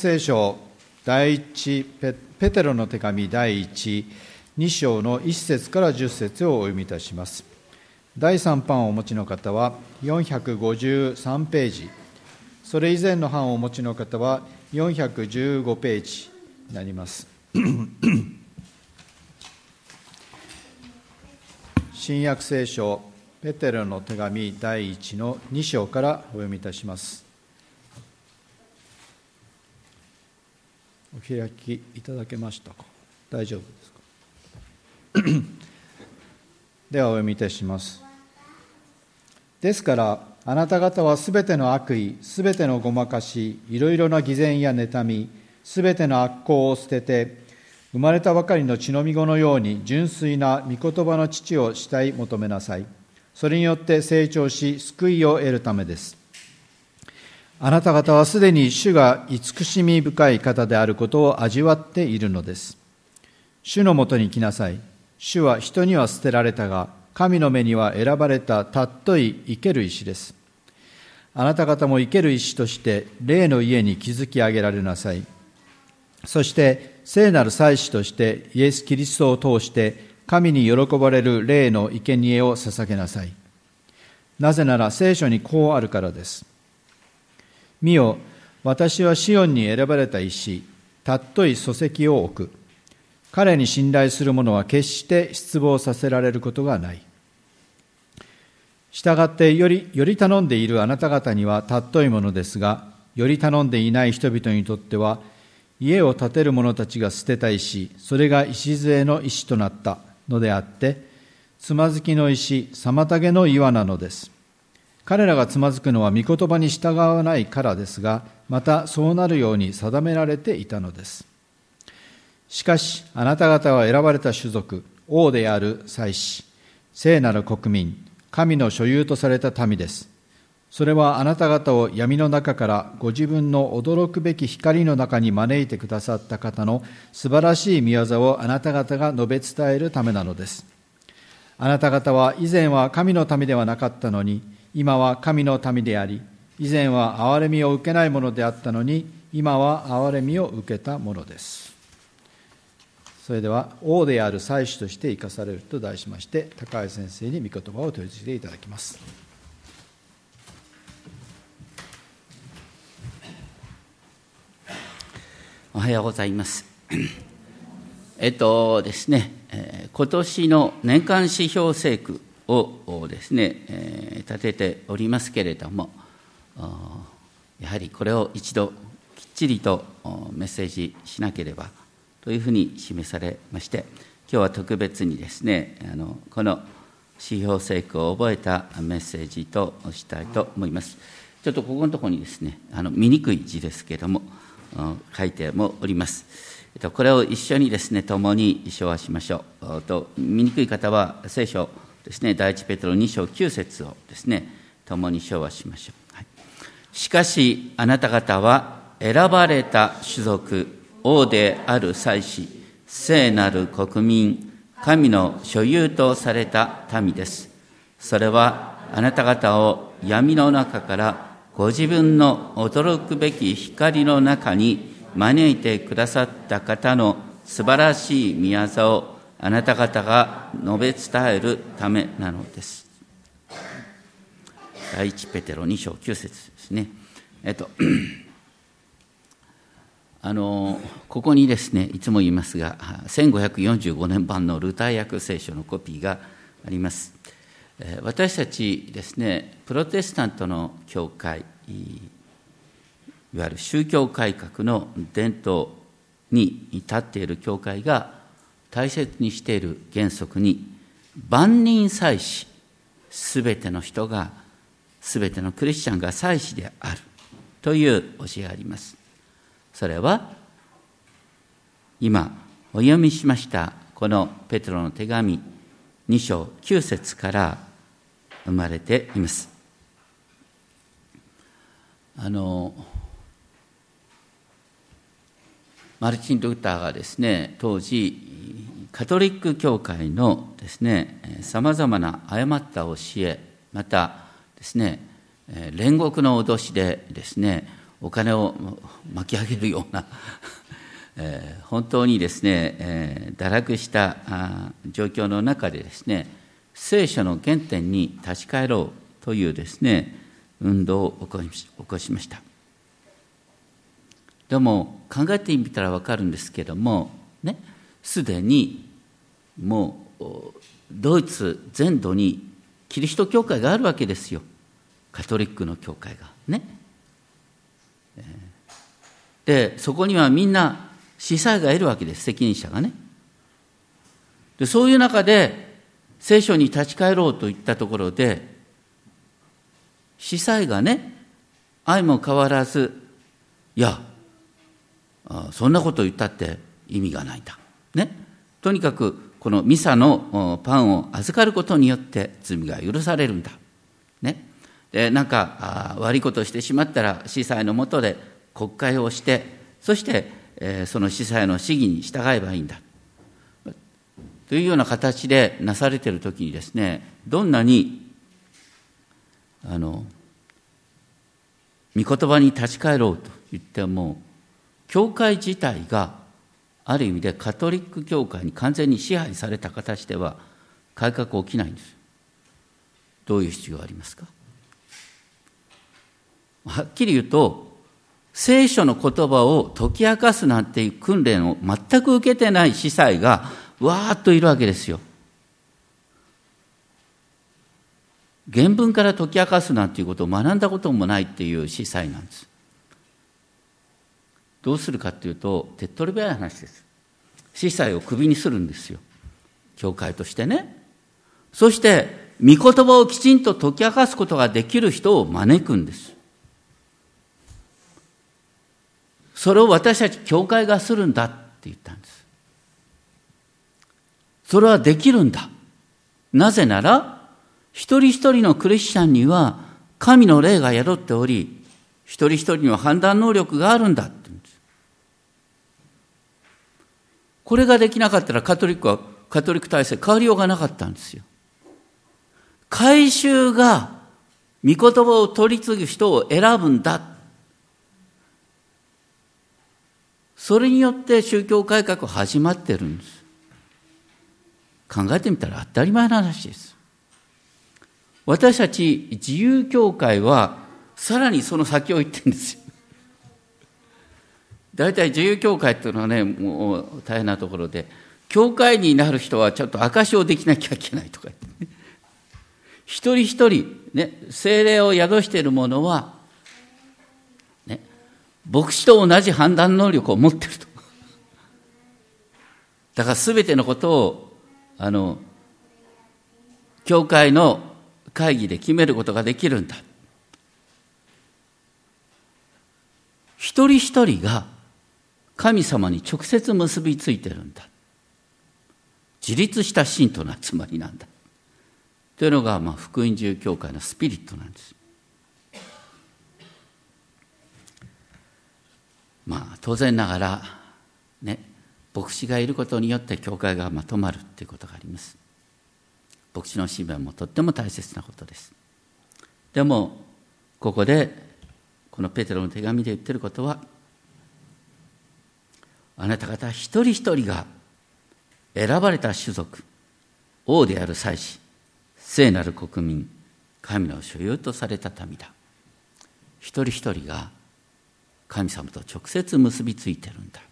聖書第一 ペテロの手紙第1、2章の1節から10節をお読みいたします。第3版をお持ちの方は453ページ、それ以前の版をお持ちの方は415ページになります新約聖書ペテロの手紙第1の2章からお読みいたします。お開きいただけましたか？大丈夫ですか？ではお読みいたします。ですからあなた方はすべての悪意、すべてのごまかし、いろいろな偽善や妬み、すべての悪行を捨てて、生まれたばかりの血のみ子のように純粋な御言葉の父を慕い求めなさい。それによって成長し救いを得るためです。あなた方はすでに主が慈しみ深い方であることを味わっているのです。主のもとに来なさい。主は人には捨てられたが、神の目には選ばれたたっとい生ける石です。あなた方も生ける石として、霊の家に築き上げられなさい。そして、聖なる祭司として、イエス・キリストを通して、神に喜ばれる霊の生贄を捧げなさい。なぜなら、聖書にこうあるからです。見よ、私はシオンに選ばれた石、たっとい礎石を置く。彼に信頼する者は決して失望させられることがない。したがってより頼んでいるあなた方にはたっといものですが、より頼んでいない人々にとっては、家を建てる者たちが捨てた石、それが礎の石となったのであって、つまずきの石、妨げの岩なのです。彼らがつまずくのは御言葉に従わないからですが、またそうなるように定められていたのです。しかし、あなた方は選ばれた種族、王である祭司、聖なる国民、神の所有とされた民です。それはあなた方を闇の中からご自分の驚くべき光の中に招いてくださった方の素晴らしい御業をあなた方が述べ伝えるためなのです。あなた方は以前は神の民ではなかったのに、今は神の民であり、以前は憐れみを受けないものであったのに、今は憐れみを受けたものです。それでは、王である祭司として生かされると題しまして、高橋先生に御言葉を取り次いでいただきます。おはようございます。ですね、今年の年間指標制句をですね、立てておりますけれども、やはりこれを一度きっちりとメッセージしなければというふうに示されまして、今日は特別にですね、この指標聖句を覚えたメッセージとしたいと思います。ちょっとここのところにですね、見にくい字ですけれども書いてもおります。これを一緒にですね、共に唱和しましょう。見にくい方は聖書ですね、第一ペトロ2章9節をですね、共に唱和しましょう。はい、しかしあなた方は選ばれた種族、王である祭司、聖なる国民、神の所有とされた民です。それはあなた方を闇の中からご自分の驚くべき光の中に招いてくださった方の素晴らしい宮座をあなた方が述べ伝えるためなのです。第一ペテロ2章9節ですね。ここにですね、いつも言いますが、1545年版のルター訳聖書のコピーがあります。私たちですね、プロテスタントの教会、いわゆる宗教改革の伝統に立っている教会が大切にしている原則に、万人祭司、すべての人が、すべてのクリスチャンが祭司であるという教えがあります。それは今お読みしましたこのペトロの手紙2章9節から生まれています。マルチン・ルターがですね、当時カトリック教会のですね、さまざまな誤った教え、またですね、煉獄の脅しでですね、お金を巻き上げるような本当にですね、堕落した状況の中でですね、聖書の原点に立ち返ろうというですね、運動を起こしました。でも考えてみたら分かるんですけどもね、すでにもうドイツ全土にキリスト教会があるわけですよ。カトリックの教会がね。で、そこにはみんな司祭がいるわけです、責任者がね。で、そういう中で聖書に立ち返ろうといったところで、司祭がね、相も変わらず、いや、そんなこと言ったって意味がないんだ、ね、とにかくこのミサのパンを預かることによって罪が許されるんだ、ね、でなんか悪いことをしてしまったら司祭のもとで国会をして、そしてその司祭の指示に従えばいいんだというような形でなされているときにですね、どんなに御言葉に立ち返ろうと言っても、教会自体がある意味でカトリック教会に完全に支配された形では改革起きないんです。どういう必要がありますか。はっきり言うと、聖書の言葉を解き明かすなんていう訓練を全く受けてない司祭がわーっといるわけですよ。原文から解き明かすなんていうことを学んだこともないっていう司祭なんです。どうするかっていうと、手っ取り早い話です。司祭をクビにするんですよ。教会としてね。そして、御言葉をきちんと解き明かすことができる人を招くんです。それを私たち教会がするんだって言ったんです。それはできるんだ。なぜなら、一人一人のクリスチャンには神の霊が宿っており、一人一人の判断能力があるんだって言うんです。これができなかったらカトリック体制変わりようがなかったんですよ。改宗が御言葉を取り継ぐ人を選ぶんだ。それによって宗教改革始まってるんです。考えてみたら当たり前の話です。私たち自由教会はさらにその先を行ってるんですよ。だいたい自由教会っていうのはね、もう大変なところで、教会になる人はちょっと証しをできなきゃいけないとか言ってね。一人一人、ね、聖霊を宿している者は、牧師と同じ判断能力を持っていると。だからすべてのことを、教会の会議で決めることができるんだ。一人一人が神様に直接結びついてるんだ。自立した信徒の集まりなんだ。というのが、福音自由教会のスピリットなんです。当然ながら、ね、牧師がいることによって教会がまとまるということがあります。牧師の使命もとっても大切なことです。でも、ここで、このペテロの手紙で言っていることは、あなた方一人一人が選ばれた種族、王である祭司、聖なる国民、神の所有とされた民だ。一人一人が神様と直接結びついてるんだっ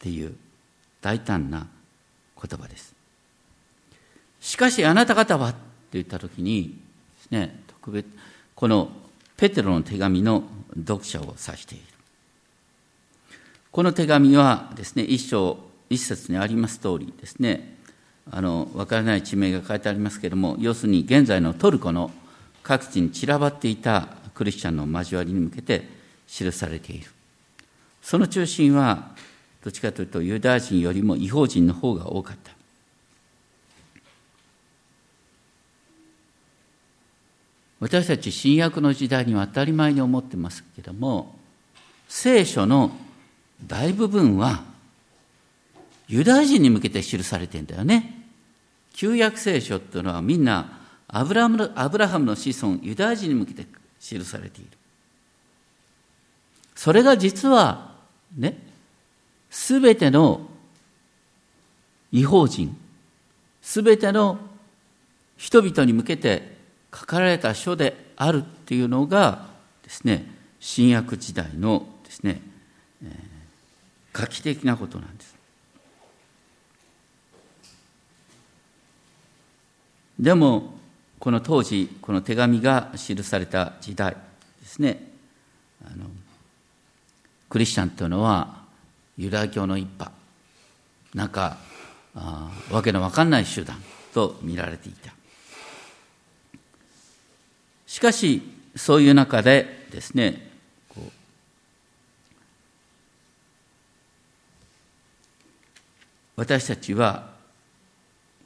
ていう大胆な言葉です。しかしあなた方はって言ったときにですね、特別このペテロの手紙の読者を指している。この手紙はですね、一章一節にあります通りですね、わからない地名が書いてありますけれども、要するに現在のトルコの各地に散らばっていたクリスチャンの交わりに向けて記されている。その中心はどっちかというとユダヤ人よりも異邦人の方が多かった。私たち新約の時代には当たり前に思ってますけれども、聖書の大部分はユダヤ人に向けて記されているんだよね。旧約聖書というのはみんなアブラハムの子孫ユダヤ人に向けて記されている。それが実はね、すべての異邦人、すべての人々に向けて書かれた書であるっていうのがですね、新約時代のですね、画期的なことなんです。でもこの当時、この手紙が記された時代ですね、クリスチャンというのはユダヤ教の一派、なんかわけのわかんない集団と見られていた。しかしそういう中でですね、こう私たちは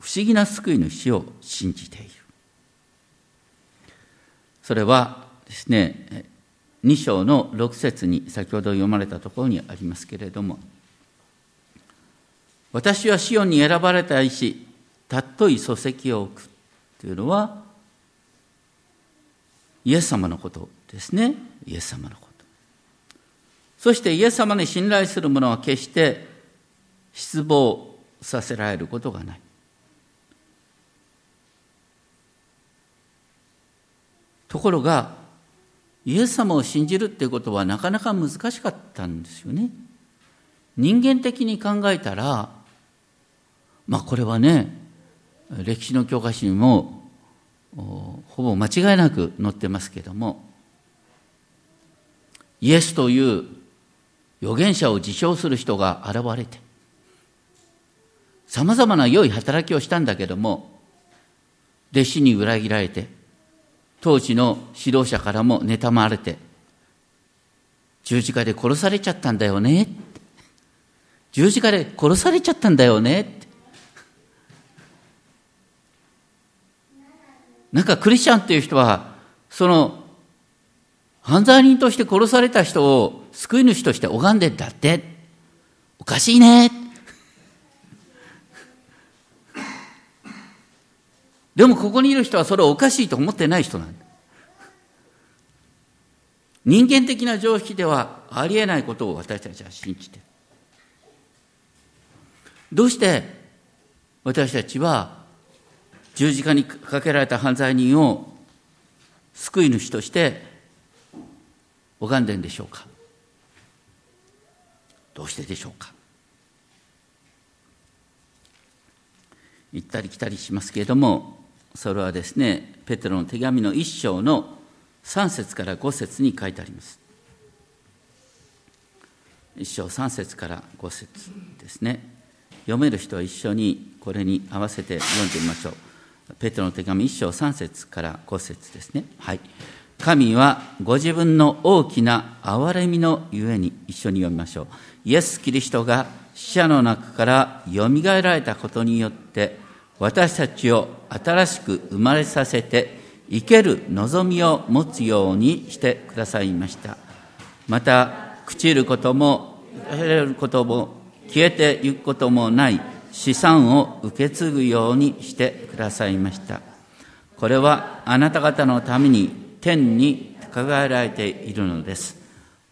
不思議な救い主を信じている。それはですね、2章の6節に先ほど読まれたところにありますけれども、私はシオンに選ばれた石、尊い礎石を置くというのはイエス様のことですね。イエス様のこと。そしてイエス様に信頼する者は決して失望させられることがない。ところがイエス様を信じるっていうことはなかなか難しかったんですよね。人間的に考えたら、まあこれはね、歴史の教科書にもほぼ間違いなく載ってますけども、イエスという預言者を自称する人が現れて、さまざまな良い働きをしたんだけども、弟子に裏切られて、当時の指導者からも妬まれて、十字架で殺されちゃったんだよねって、十字架で殺されちゃったんだよねって、なんかクリスチャンっていう人はその犯罪人として殺された人を救い主として拝んでんだって、おかしいね。でもここにいる人はそれをおかしいと思ってない人なんだ。人間的な常識ではありえないことを私たちは信じている。どうして私たちは十字架にかけられた犯罪人を救い主として拝んでんでしょうか。どうしてでしょうか。行ったり来たりしますけれども、それはですね、ペテロの手紙の1章の3節から5節に書いてあります。1章3節から5節ですね。読める人は一緒にこれに合わせて読んでみましょう。ペテロの手紙1章3節から5節ですね。はい、神はご自分の大きな憐れみのゆえに、一緒に読みましょう。イエス・キリストが死者の中からよみがえられたことによって私たちを新しく生まれさせて、生ける望みを持つようにしてくださいました。また、朽ちることも、減れることも、消えてゆくこともない資産を受け継ぐようにしてくださいました。これはあなた方のために天に輝いられているのです。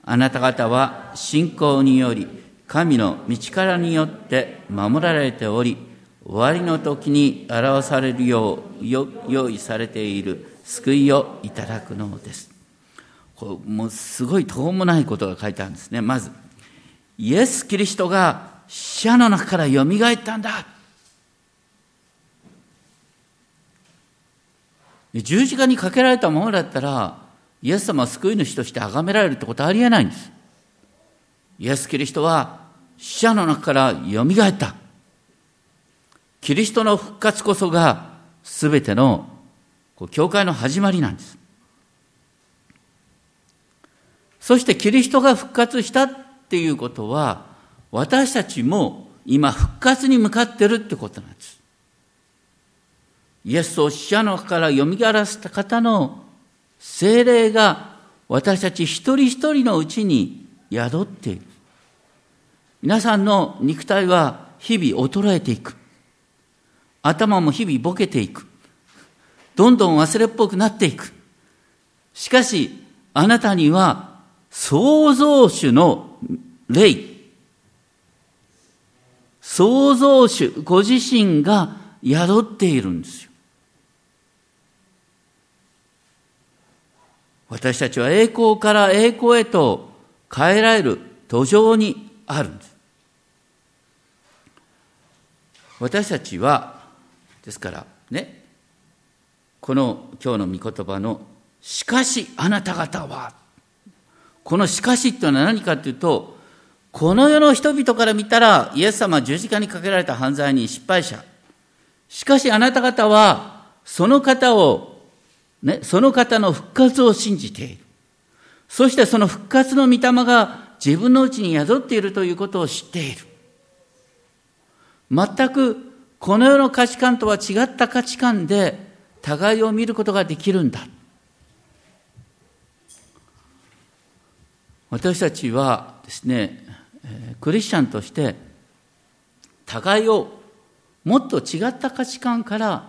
あなた方は信仰により、神の道からによって守られており、終わりの時に表されるよう用意されている救いをいただくのです。これもうすごい途方もないことが書いてあるんですね。まずイエス・キリストが死者の中からよみがえったんだ。十字架にかけられたものだったらイエス様は救い主として崇められるってことはありえないんです。イエス・キリストは死者の中からよみがえった。キリストの復活こそがすべての教会の始まりなんです。そしてキリストが復活したっていうことは、私たちも今復活に向かってるってことなんです。イエスを死者の中からよみがえらせた方の聖霊が私たち一人一人のうちに宿っている。皆さんの肉体は日々衰えていく。頭も日々ボケていく。どんどん忘れっぽくなっていく。しかしあなたには創造主の霊、創造主ご自身が宿っているんですよ。私たちは栄光から栄光へと変えられる途上にあるんです。私たちはですからね、この今日の御言葉のしかしあなた方は、このしかしというのは何かというと、この世の人々から見たらイエス様は十字架にかけられた犯罪人、失敗者。しかしあなた方はその方を、ね、その方の復活を信じている。そしてその復活の御霊が自分のうちに宿っているということを知っている。全くこの世の価値観とは違った価値観で互いを見ることができるんだ。私たちはですね、クリスチャンとして互いをもっと違った価値観から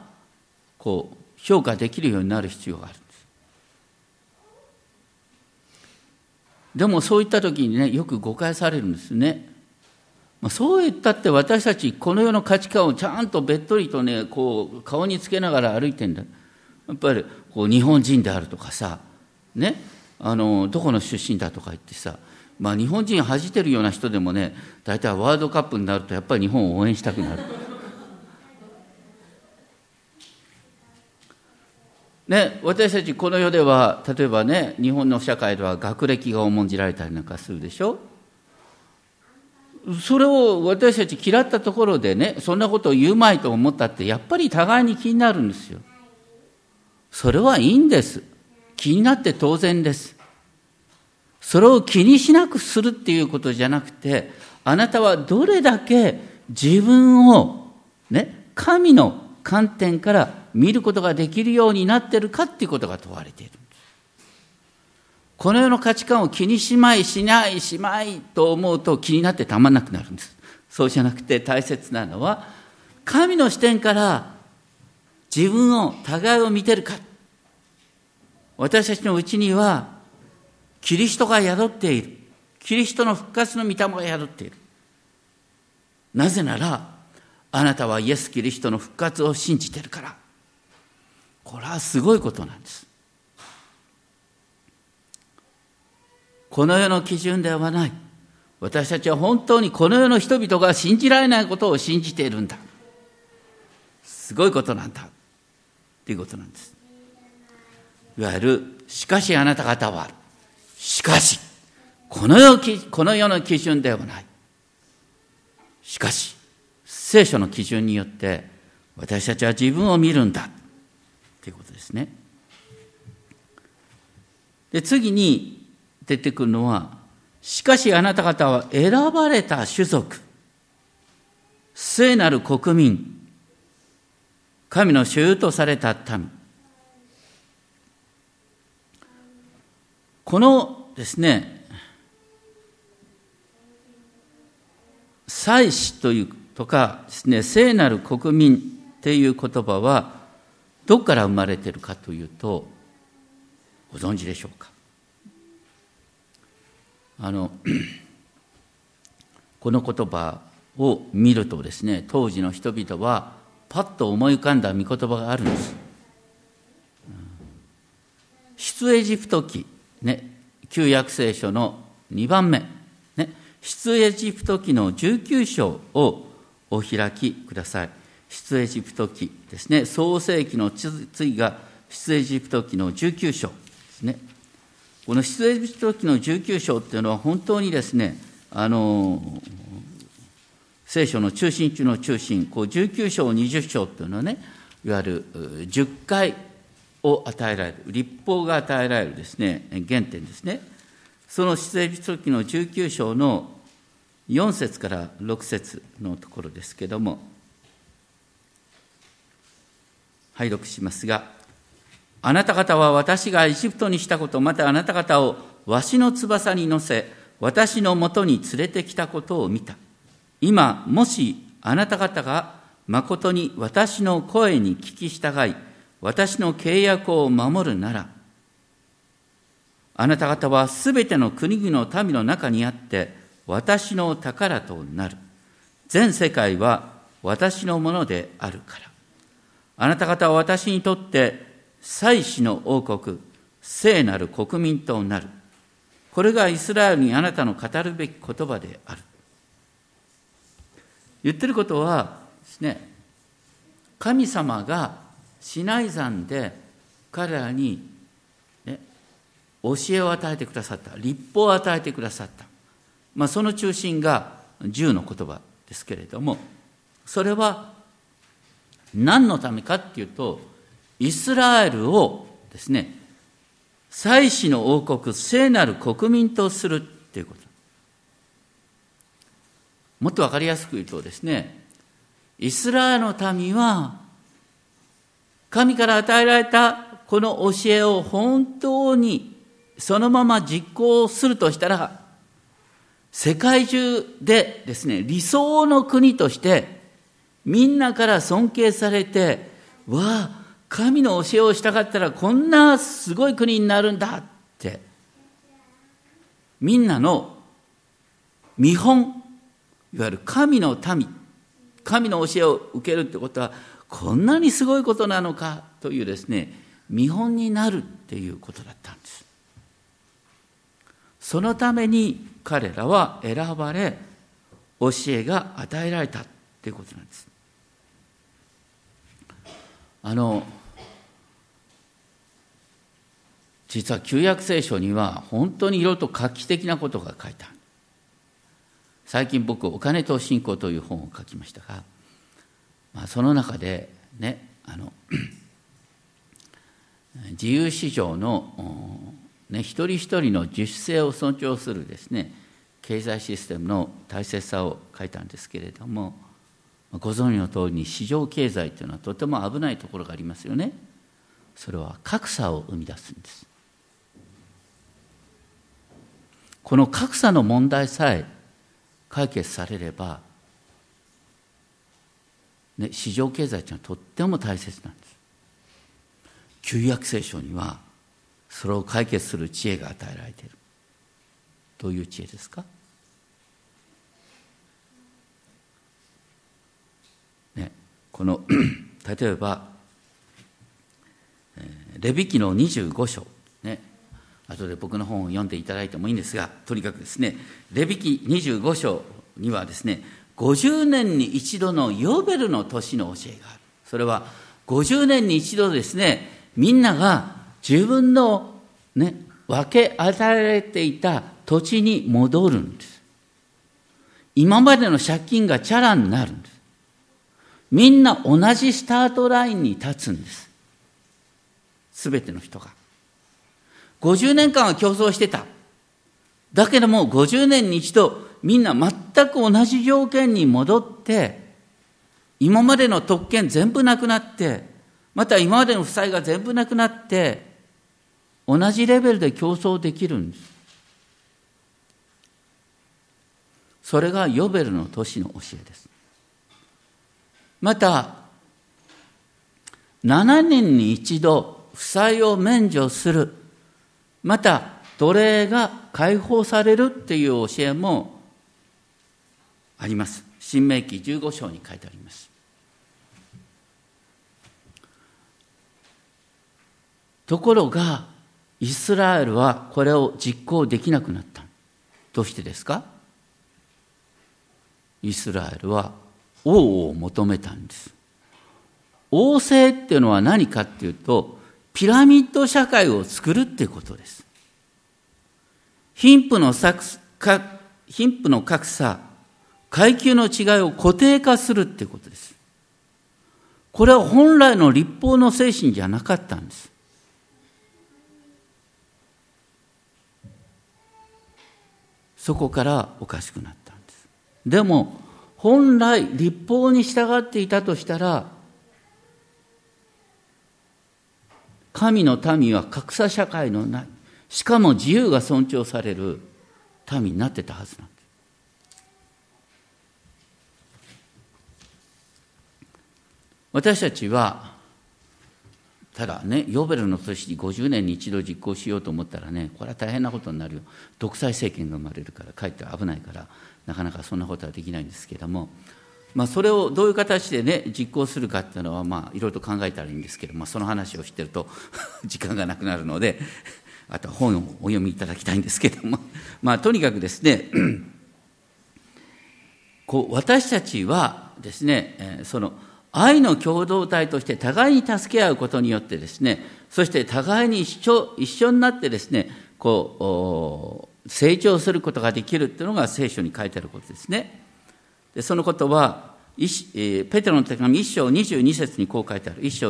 こう評価できるようになる必要があるんです。でもそういった時にね、よく誤解されるんですね。そういったって私たちこの世の価値観をちゃんとべっとりとね、こう顔につけながら歩いてんだ。やっぱりこう日本人であるとかさ、ね、どこの出身だとか言ってさ、まあ日本人恥じてるような人でもね、大体ワールドカップになるとやっぱり日本を応援したくなる。ね、私たちこの世では例えばね、日本の社会では学歴が重んじられたりなんかするでしょ。それを私たち嫌ったところでね、そんなことを言うまいと思ったって、やっぱり互いに気になるんですよ。それはいいんです。気になって当然です。それを気にしなくするっていうことじゃなくて、あなたはどれだけ自分をね、神の観点から見ることができるようになってるかっていうことが問われている。この世の価値観を気にしまいしないしまいと思うと気になってたまんなくなるんです。そうじゃなくて大切なのは、神の視点から自分を、互いを見てるか。私たちのうちにはキリストが宿っている。キリストの復活の御霊が宿っている。なぜならあなたはイエス・キリストの復活を信じてるから。これはすごいことなんです。この世の基準ではない。私たちは本当にこの世の人々が信じられないことを信じているんだ。すごいことなんだ。ということなんです。いわゆる、しかしあなた方は、しかし、この世の基準ではない。しかし、聖書の基準によって、私たちは自分を見るんだ。ということですね。で、次に、出てくるのは、しかしあなた方は選ばれた種族、聖なる国民、神の所有とされた民。このですね、祭司というとかですね、聖なる国民っていう言葉は、どこから生まれているかというと、ご存知でしょうか。この言葉を見るとですね、当時の人々はパッと思い浮かんだ御言葉があるんです。出エジプト記、ね、旧約聖書の2番目、ね、出エジプト記の19章をお開きください。出エジプト記ですね、創世記の次が出エジプト記の19章ですね。この出エジプト記の19章っていうのは本当にですね、聖書の中心中の中心、こう19章、20章っていうのはね、いわゆる10回を与えられる、律法が与えられるですね、原点ですね。その出エジプト記の19章の4節から6節のところですけれども、拝読しますが、あなた方は私がエジプトにしたこと、またあなた方をわしの翼に乗せ、私のもとに連れてきたことを見た。今、もしあなた方がまことに私の声に聞き従い、私の契約を守るなら、あなた方はすべての国々の民の中にあって、私の宝となる。全世界は私のものであるから。あなた方は私にとって、祭司の王国、聖なる国民となる。これがイスラエルにあなたの語るべき言葉である。言ってることはですね、神様がシナイ山で彼らに、ね、教えを与えてくださった、律法を与えてくださった。その中心が10の言葉ですけれども、それは何のためかっていうと、イスラエルをですね、祭司の王国、聖なる国民とするっていうこと。もっとわかりやすく言うとですね、イスラエルの民は神から与えられたこの教えを本当にそのまま実行するとしたら、世界中でですね、理想の国としてみんなから尊敬されて、わあ、神の教えをしたかったらこんなすごい国になるんだって、みんなの見本、いわゆる神の民、神の教えを受けるってことはこんなにすごいことなのかというですね、見本になるっていうことだったんです。そのために彼らは選ばれ、教えが与えられたっていうことなんです。実は旧約聖書には本当にいろいろと画期的なことが書いてある。最近僕、お金と信仰という本を書きましたが、その中でね、自由市場の、ね、一人一人の自主性を尊重するですね、経済システムの大切さを書いたんですけれども、ご存知の通りに市場経済というのはとても危ないところがありますよね。それは格差を生み出すんです。この格差の問題さえ解決されれば、ね、市場経済というのはとっても大切なんです。旧約聖書にはそれを解決する知恵が与えられている。どういう知恵ですか？ね、例えばレビ記の25章、ね、後で僕の本を読んでいただいてもいいんですが、とにかくですね、レビ記25章にはですね、50年に一度のヨベルの年の教えがある。それは50年に一度ですね、みんなが自分の、ね、分け与えられていた土地に戻るんです。今までの借金がチャラになるんです。みんな同じスタートラインに立つんです。すべての人が。50年間は競争してた。だけども50年に一度、みんな全く同じ条件に戻って、今までの特権全部なくなって、また今までの負債が全部なくなって、同じレベルで競争できるんです。それがヨベルの年の教えです。また、7年に一度負債を免除する。また、奴隷が解放されるっていう教えもあります。申命記15章に書いてあります。ところが、イスラエルはこれを実行できなくなった。どうしてですか？イスラエルは王を求めたんです。王制っていうのは何かっていうと、ピラミッド社会を作るっていうことです。貧富の格差、階級の違いを固定化するっていうことです。これは本来の立法の精神じゃなかったんです。そこからおかしくなったんです。でも、本来立法に従っていたとしたら、神の民は格差社会のない、しかも自由が尊重される民になってたはずなんです。私たちはただね、ヨーベルの組織50年に一度実行しようと思ったらね、これは大変なことになるよ。独裁政権が生まれるから、かえって危ないから、なかなかそんなことはできないんですけれども、まあ、それをどういう形でね、実行するかっていうのは、まあ、いろいろと考えたらいいんですけど、まあ、その話をしてると時間がなくなるので、あとは本をお読みいただきたいんですけれども、まあ、とにかくですね、こう私たちはですね、その愛の共同体として互いに助け合うことによってですね、そして互いに一緒になってですね、こう成長することができるというのが聖書に書いてあることですね。でそのことはペテロの手紙1章22節にこう書いてある。1章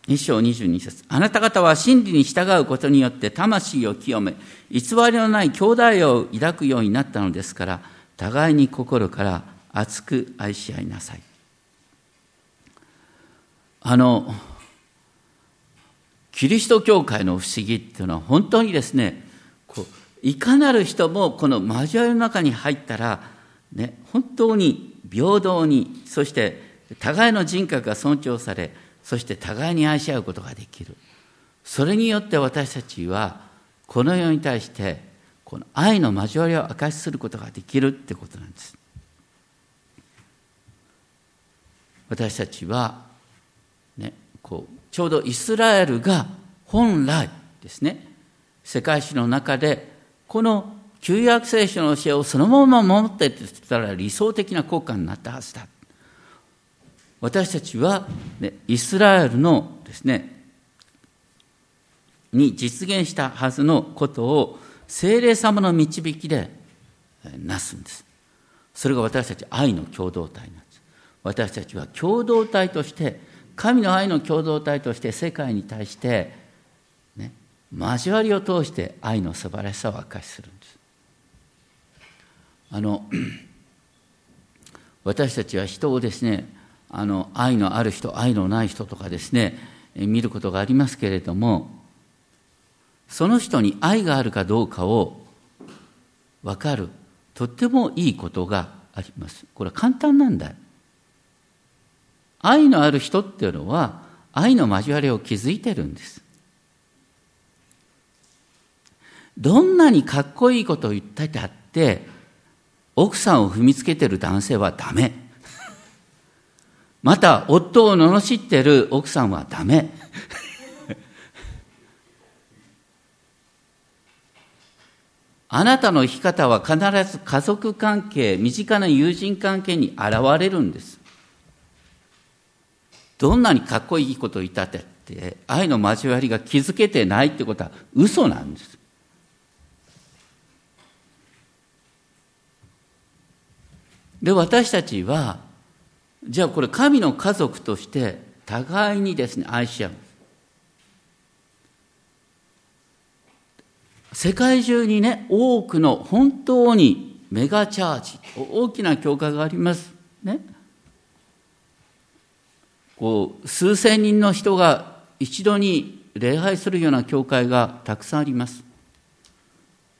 22節、あなた方は真理に従うことによって魂を清め、偽りのない兄弟を抱くようになったのですから、互いに心から熱く愛し合いなさい。キリスト教会の不思議っていうのは本当にですね、こういかなる人もこの交わりの中に入ったら、ね、本当に平等に、そして互いの人格が尊重され、そして互いに愛し合うことができる。それによって私たちはこの世に対してこの愛の交わりを明かしすることができるってことなんです。私たちは、ね、こうちょうどイスラエルが本来ですね、世界史の中でこの旧約聖書の教えをそのまま守っていったら理想的な国家になったはずだ。私たちは、ね、イスラエルのですねに実現したはずのことを聖霊様の導きでなすんです。それが私たち愛の共同体なんです。私たちは共同体として、神の愛の共同体として世界に対して、ね、交わりを通して愛の素晴らしさを明かしするんです。私たちは人をですね、愛のある人、愛のない人とかですね、見ることがありますけれども、その人に愛があるかどうかを分かる、とってもいいことがあります。これは簡単なんだ。愛のある人っていうのは愛の交わりを築いてるんです。どんなにかっこいいことを言ってたって奥さんを踏みつけてる男性はダメまた夫を罵ってる奥さんはダメあなたの生き方は必ず家族関係、身近な友人関係に現れるんです。どんなにかっこいいことを言ったって、愛の交わりが築けてないってことは嘘なんです。で、私たちは、じゃあこれ神の家族として、互いにですね、愛し合う。世界中にね、多くの本当にメガチャーチ、大きな教会があります。ね。こう数千人の人が一度に礼拝するような教会がたくさんあります。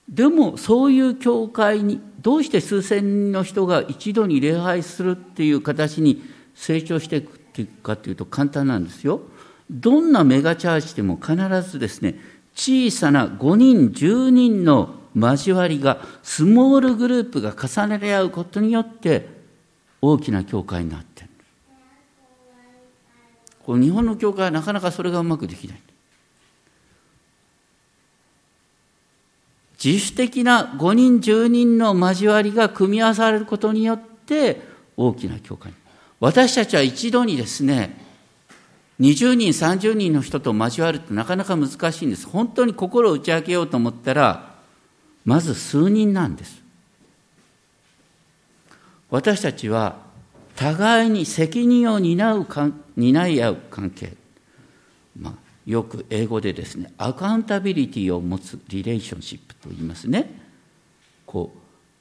でもそういう教会にどうして数千人の人が一度に礼拝するっていう形に成長していくかというと簡単なんですよ。どんなメガチャーチでも必ずですね、小さな5人10人の交わりがスモールグループが重ね合うことによって大きな教会になっている。日本の教会はなかなかそれがうまくできない。自主的な5人10人の交わりが組み合わされることによって大きな教会に、私たちは一度にですね20人30人の人と交わるってなかなか難しいんです。本当に心を打ち明けようと思ったらまず数人なんです。私たちは互いに責任を担い合う関係、まあ、よく英語でですね、アカウンタビリティを持つリレーションシップと言いますね。こう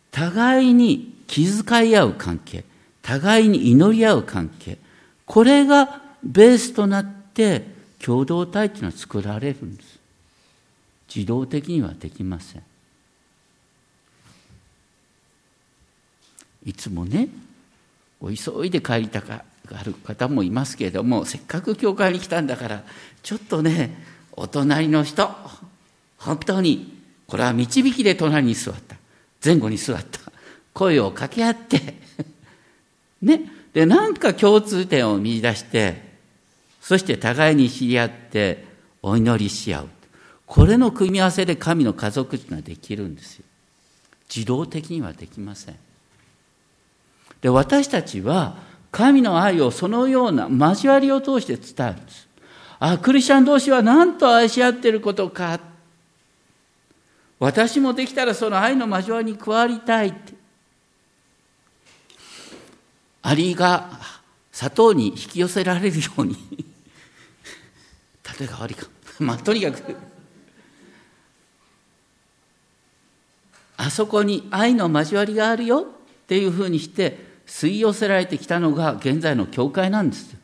互いに気遣い合う関係、互いに祈り合う関係、これがベースとなって共同体というのは作られるんです。自動的にはできません。いつもね、急いで帰りたある方もいますけれども、せっかく教会に来たんだから、ちょっとね、お隣の人、本当に、これは導きで隣に座った。前後に座った。声を掛け合って、ね。で、なんか共通点を見出して、そして互いに知り合って、お祈りし合う。これの組み合わせで神の家族というのはできるんですよ。自動的にはできません。で、私たちは、神の愛をそのような交わりを通して伝えるんです。あ、クリスチャン同士はなんと愛し合っていることか。私もできたらその愛の交わりに加わりたいって。アリが砂糖に引き寄せられるように。例えばアリか。まあ、とにかく。あそこに愛の交わりがあるよっていうふうにして、吸い寄せられてきたのが現在の教会なんです。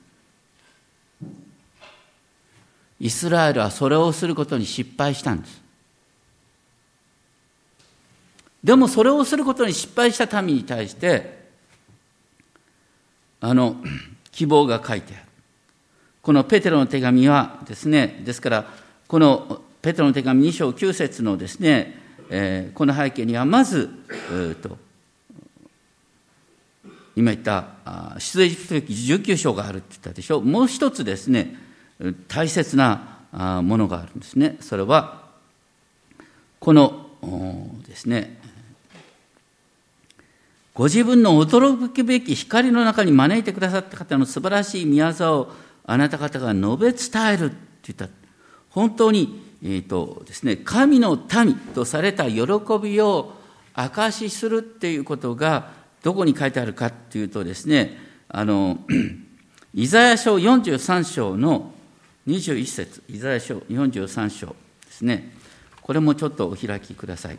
イスラエルはそれをすることに失敗したんです。でもそれをすることに失敗した民に対して、希望が書いてある。このペテロの手紙はですね、ですから、このペテロの手紙2章9節のですね、この背景にはまず、今言った出エジプト記19章があるって言ったでしょ。もう一つですね、大切なものがあるんですね。それはこのですね、ご自分の驚くべき光の中に招いてくださった方の素晴らしい宮沢をあなた方が述べ伝えるって言った。本当にですね、神の民とされた喜びを証しするっていうことがどこに書いてあるかっていうとですね、イザヤ書43章の21節、イザヤ書43章ですね、これもちょっとお開きください。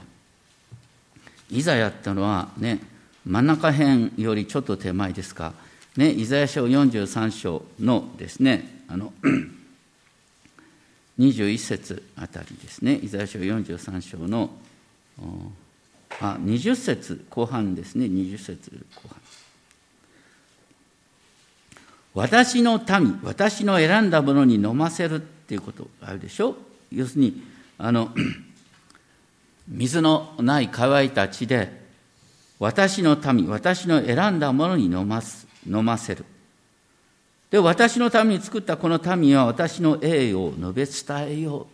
イザヤってのはね、真ん中辺よりちょっと手前ですか、ね、イザヤ書43章のですね、21節あたりですね、イザヤ書43章の、20節後半ですね、20節後半。私の民、私の選んだものに飲ませるっていうことあるでしょ。要するに、水のない乾いた地で、私の民、私の選んだものに飲ませる。で、私のために作ったこの民は私の栄誉を述べ伝えよう。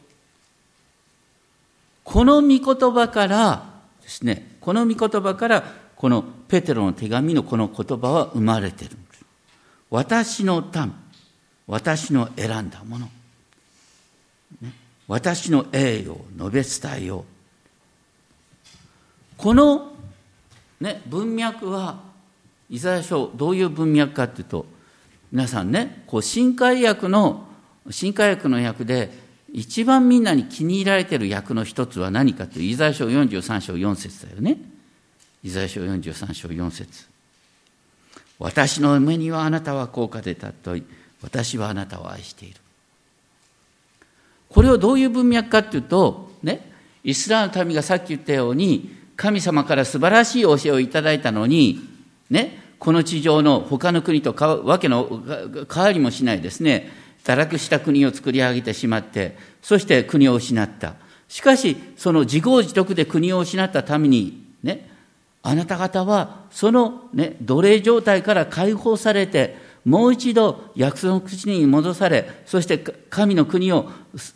この御言葉から、ですね、この御言葉からこのペテロの手紙のこの言葉は生まれているんです。私の民、私の選んだもの、ね、私の栄誉を述べ伝えよう。この、ね、文脈はイザヤ書どういう文脈かというと、皆さんね、こう新海訳の訳で一番みんなに気に入られている訳の一つは何かというイザヤ書43章4節だよね。イザヤ書43章4節。私の目にはあなたは高価で尊い、私はあなたを愛している。これをどういう文脈かというと、ね、イスラエルの民がさっき言ったように、神様から素晴らしい教えをいただいたのに、ね、この地上の他の国とわけの変わりもしないですね、堕落した国を作り上げてしまって、そして国を失った。しかし、その自業自得で国を失ったために、ね、あなた方は、その、ね、奴隷状態から解放されて、もう一度約束の地に戻され、そして神の国を、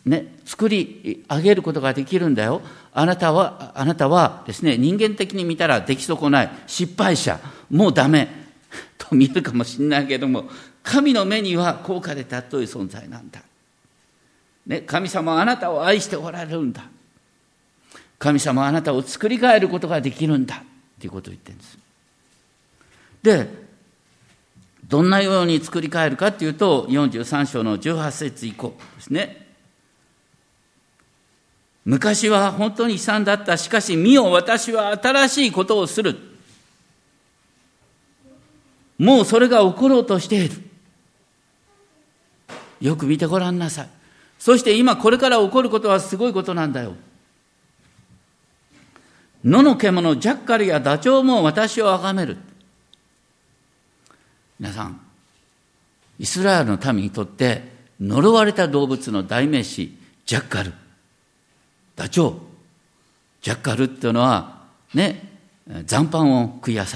ね、作り上げることができるんだよ。あなたはですね、人間的に見たら出来損ない、失敗者、もうダメ、と見えるかもしれないけれども、神の目には高価で尊い存在なんだ、ね、神様はあなたを愛しておられるんだ、神様はあなたを作り変えることができるんだということを言ってるんです。で、どんなように作り変えるかというと、43章の18節以降ですね。昔は本当に悲惨だった。しかし見よ、私は新しいことをする。もうそれが起ころうとしている。よく見てごらんなさい。そして今これから起こることはすごいことなんだよ。野の獣、ジャッカルやダチョウも私を崇める。皆さん、イスラエルの民にとって呪われた動物の代名詞、ジャッカル、ダチョウ。ジャッカルっていうのはね、残飯を食い漁る。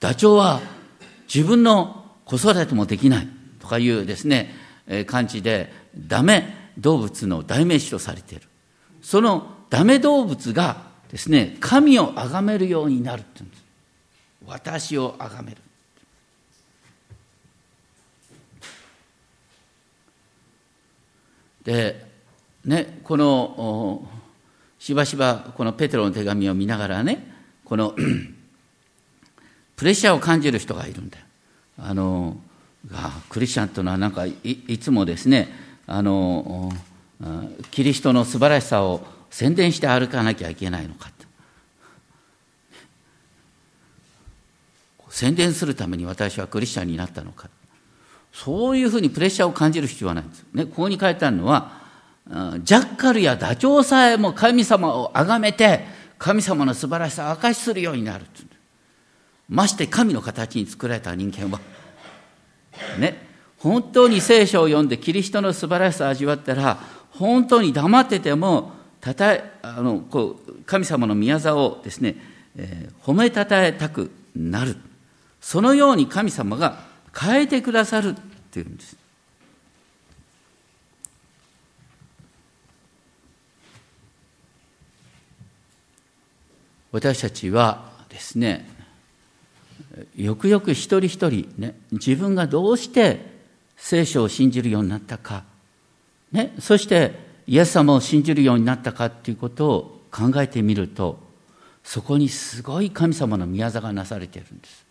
ダチョウは自分の子育てもできないとかいうですね、感じでダメ動物の代名詞とされている。そのダメ動物がですね、神を崇めるようになるって言うんです。私を崇める。でね、このしばしばこのペテロの手紙を見ながらね、このプレッシャーを感じる人がいるんだよ。クリスチャンというのはなんか いつもですね、キリストの素晴らしさを宣伝して歩かなきゃいけないのかって。宣伝するために私はクリスチャンになったのか。そういうふうにプレッシャーを感じる必要はないんです、ね。ここに書いてあるのは、ジャッカルやダチョウさえも神様を崇めて、神様の素晴らしさを証しするようになる。まして神の形に作られた人間は。ね。本当に聖書を読んでキリストの素晴らしさを味わったら、本当に黙ってても、こう神様の宮座をですね、褒めたたえたくなる。そのように神様が変えてくださるっていうんです。私たちはですね、よくよく一人一人ね、自分がどうして聖書を信じるようになったか、ね、そしてイエス様を信じるようになったかということを考えてみると、そこにすごい神様の宮座がなされているんです。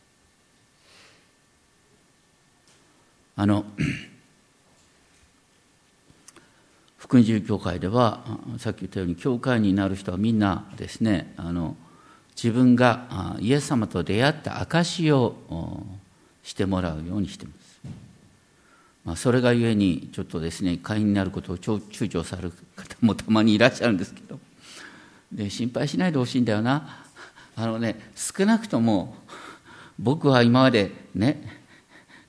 福音自由教会では、さっき言ったように教会になる人はみんなですね、自分がイエス様と出会った証をしてもらうようにしています。それがゆえにちょっとですね、会員になることを躊躇される方もたまにいらっしゃるんですけど、で心配しないでほしいんだよな。少なくとも僕は今までね、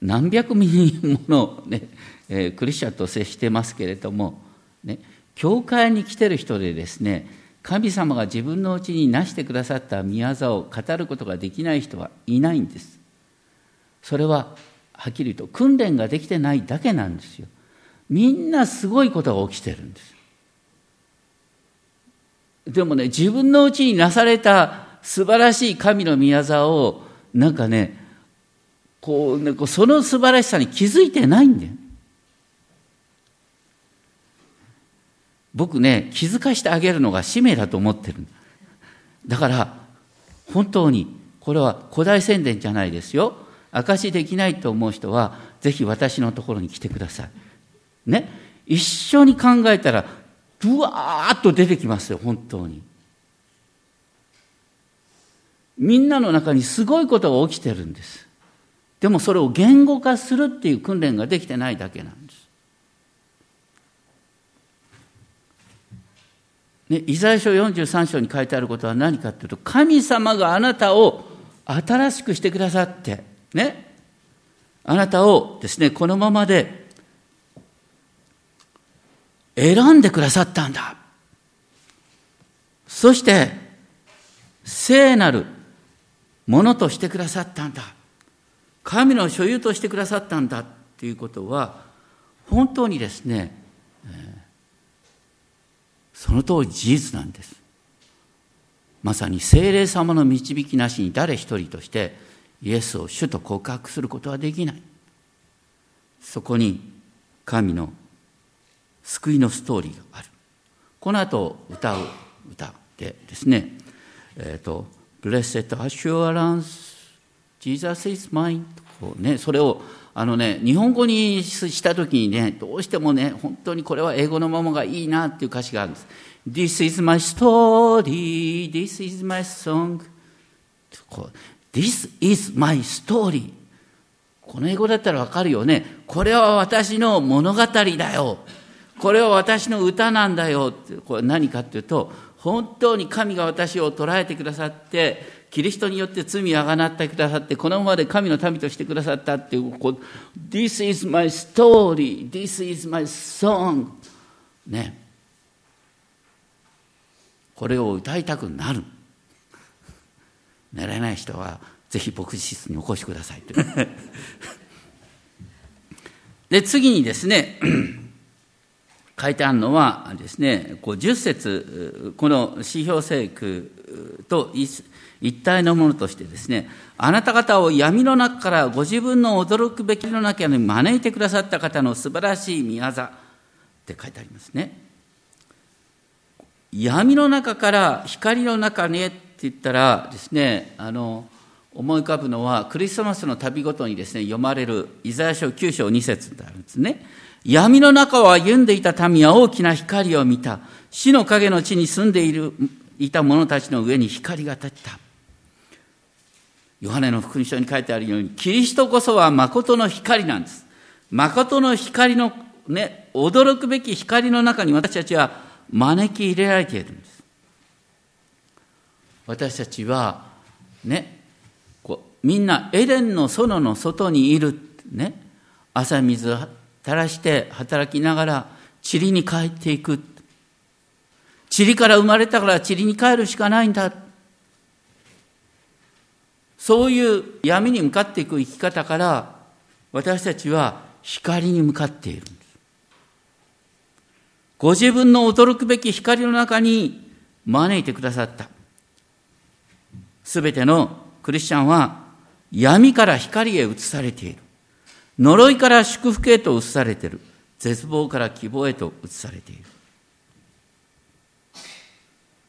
何百人もの、ね、クリスチャンと接してますけれども、ね、教会に来てる人でですね、神様が自分のうちになしてくださった宮座を語ることができない人はいないんです。それははっきり言うと訓練ができてないだけなんですよ。みんなすごいことが起きてるんです。でもね、自分のうちになされた素晴らしい神の宮座をなんかね、こうその素晴らしさに気づいてないんだよ。僕ね、気づかしてあげるのが使命だと思ってるんだ。だから本当にこれは古代宣伝じゃないですよ。証しできないと思う人はぜひ私のところに来てくださいね。一緒に考えたらブワーッと出てきますよ。本当にみんなの中にすごいことが起きてるんです。でもそれを言語化するっていう訓練ができてないだけなんです、ね。イザヤ書43章に書いてあることは何かというと、神様があなたを新しくしてくださってね、あなたをですね、このままで選んでくださったんだ。そして聖なるものとしてくださったんだ。神の所有としてくださったんだっていうことは、本当にですね、その通り事実なんです。まさに聖霊様の導きなしに誰一人としてイエスを主と告白することはできない。そこに神の救いのストーリーがある。この後歌う歌でですね、Blessed Assurance Jesus is mine とね、それを日本語にしたときにね、どうしてもね、本当にこれは英語のままがいいなっていう歌詞があるんです。This is my story, this is my song。This is my story。 この英語だったらわかるよね。これは私の物語だよ。これは私の歌なんだよ。これ何かっていうと、本当に神が私を捉えてくださって、キリストによって罪をあがなってくださって、このままで神の民としてくださったっていう、This is my story, this is my song、ね、これを歌いたくなる。ならない人はぜひ牧師室にお越しくださいとで次にですね書いてあるのはですね、10節、この司表聖句と一体のものとしてですね、あなた方を闇の中からご自分の驚くべきの中に招いてくださった方の素晴らしい御業って書いてありますね。闇の中から光の中にって言ったらですね、思い浮かぶのはクリスマスの旅ごとにですね読まれるイザヤ書9章2節ってあるんですね。闇の中を歩んでいた民は大きな光を見た。死の影の地に住んでいた者たちの上に光が立った。ヨハネの福音書に書いてあるように、キリストこそは誠の光なんです。誠の光のね、驚くべき光の中に私たちは招き入れられているんです。私たちはね、みんなエデンの園の外にいるね、朝水を垂らして働きながら塵に帰っていく。塵から生まれたから塵に帰るしかないんだ。そういう闇に向かっていく生き方から私たちは光に向かっているんです。ご自分の驚くべき光の中に招いてくださった。すべてのクリスチャンは闇から光へ移されている。呪いから祝福へと移されている。絶望から希望へと移されている。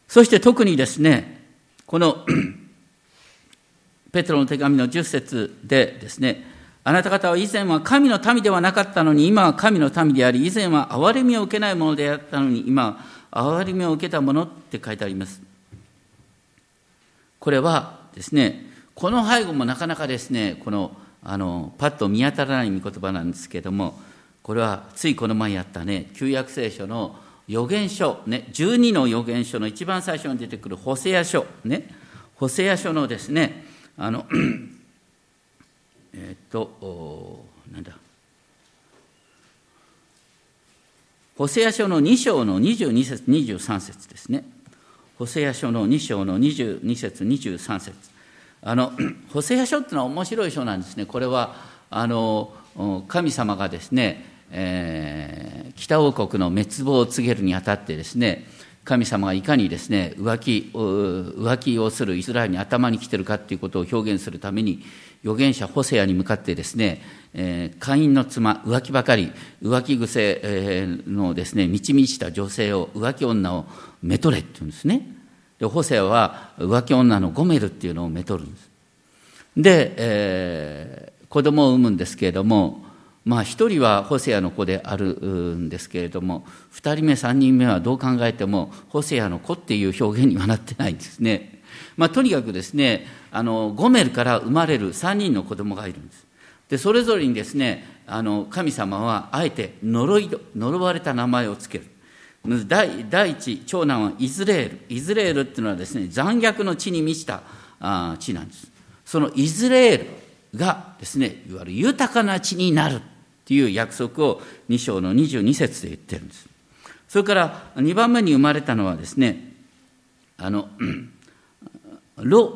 そして特にですね、このペトロの手紙の10節でですね、あなた方は以前は神の民ではなかったのに今は神の民であり、以前は憐れみを受けないものであったのに今は憐れみを受けたものって書いてあります。これはですね、この背後もなかなかですね、このパッと見当たらない御言葉なんですけれども、これはついこの前やったね、旧約聖書の預言書、ね、12の預言書の一番最初に出てくるホセア書、ね、ホセア書のですね、なんだ、ホセア書の2章の22節、23節ですね、ホセア書の2章の22節、23節、ホセア書っていうのは面白い書なんですね。これは神様がですね、北王国の滅亡を告げるにあたってですね、神様がいかにですね浮気をするイスラエルに頭に来てるかということを表現するために、預言者ホセアに向かってですね、カインの妻、浮気ばかり浮気癖のですね満ち満ちた女性を、浮気女をめとれって言うんですね。ホセアは浮気女のゴメルっていうのをめとるんです。で、子供を産むんですけれども、まあ一人はホセアの子であるんですけれども、二人目三人目はどう考えてもホセアの子っていう表現にはなってないんですね。まあとにかくですね、ゴメルから生まれる三人の子供がいるんです。でそれぞれにですね、神様はあえて呪われた名前をつける。第一長男はイズレール。イズレールっていうのはですね、残虐の地に満ちた地なんです。そのイズレールがですね、いわゆる豊かな地になるっていう約束を2章の22節で言ってるんです。それから2番目に生まれたのはですね、ル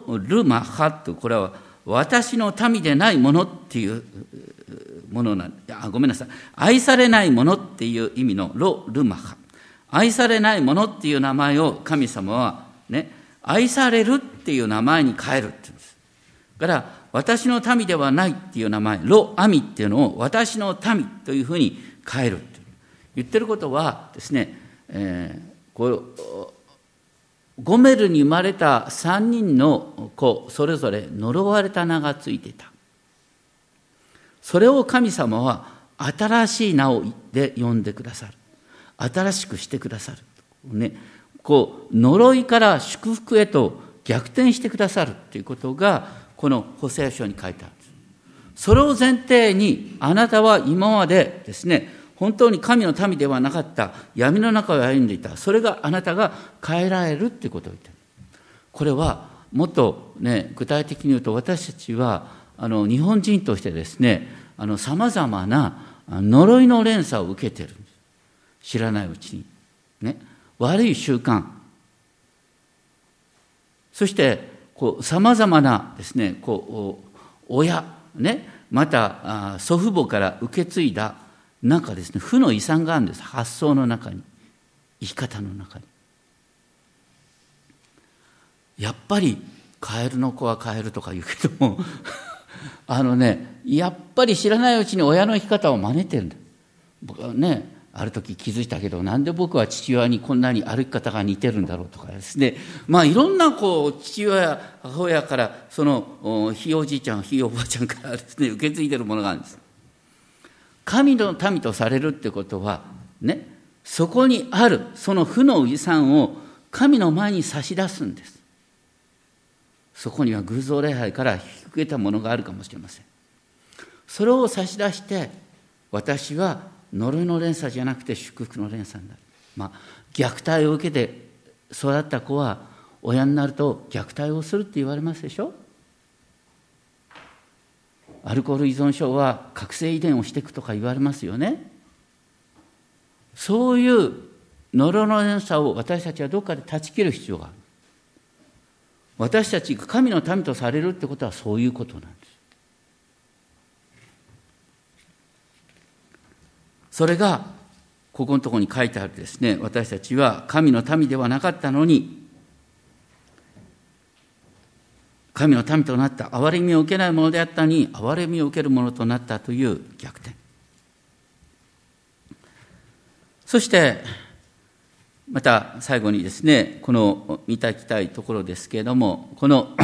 マハと、これは私の民でないものっていうものなん、ごめんなさい、愛されないものっていう意味のルマハ、愛されないものっていう名前を神様はね、愛されるっていう名前に変えるって言うんです。だから私の民ではないっていう名前、ロ・アミっていうのを私の民というふうに変えるって言ってることはですね、ゴメルに生まれた3人の子、それぞれ呪われた名がついていた。それを神様は新しい名で呼んでくださる。新しくしてくださる、ね、呪いから祝福へと逆転してくださるということがこのホセア書に書いてあるんです。それを前提に、あなたは今までですね、本当に神の民ではなかった闇の中を歩んでいた。それがあなたが変えられるということを言っている。これはもっと、ね、具体的に言うと、私たちは日本人としてですね、さまざまな呪いの連鎖を受けてるんです。知らないうちに、ね、悪い習慣、そしてさまざまなですね、親、ね、また祖父母から受け継いだなんかですね、負の遺産があるんです。発想の中に、生き方の中に。やっぱりカエルの子はカエルとか言うけどもね、やっぱり知らないうちに親の生き方を真似てるんだ。僕はね、ある時気づいたけど、なんで僕は父親にこんなに歩き方が似てるんだろうとかですね、まあいろんな父親や母親から、そのひいおじいちゃんひいおばあちゃんからですね、受け継いでるものがあるんです。神の民とされるってことはね、そこにあるその負の遺産を神の前に差し出すんです。そこには偶像礼拝から引き受けたものがあるかもしれません。それを差し出して、私は呪いの連鎖じゃなくて祝福の連鎖になる。まあ、虐待を受けて育った子は親になると虐待をするって言われますでしょ。アルコール依存症は覚醒遺伝をしていくとか言われますよね。そういう呪いの連鎖を私たちはどこかで断ち切る必要がある。私たちが神の民とされるってことはそういうことなんです。それがここのところに書いてあるですね、私たちは神の民ではなかったのに、神の民となった。憐れみを受けないものであったのに、憐れみを受けるものとなったという逆転。そしてまた最後にですね、この見ていきたいところですけれども、この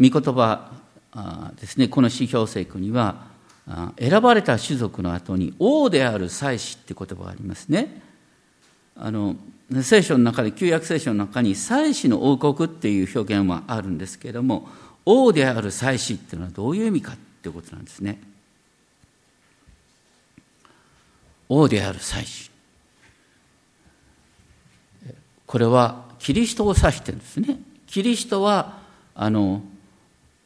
御言葉ですね、この司表聖句には、選ばれた種族の後に王である祭司って言葉がありますね。聖書の中で、旧約聖書の中に祭司の王国っていう表現はあるんですけれども、王である祭司っていうのはどういう意味かっていうことなんですね。王である祭司、これはキリストを指してるんですね。キリストは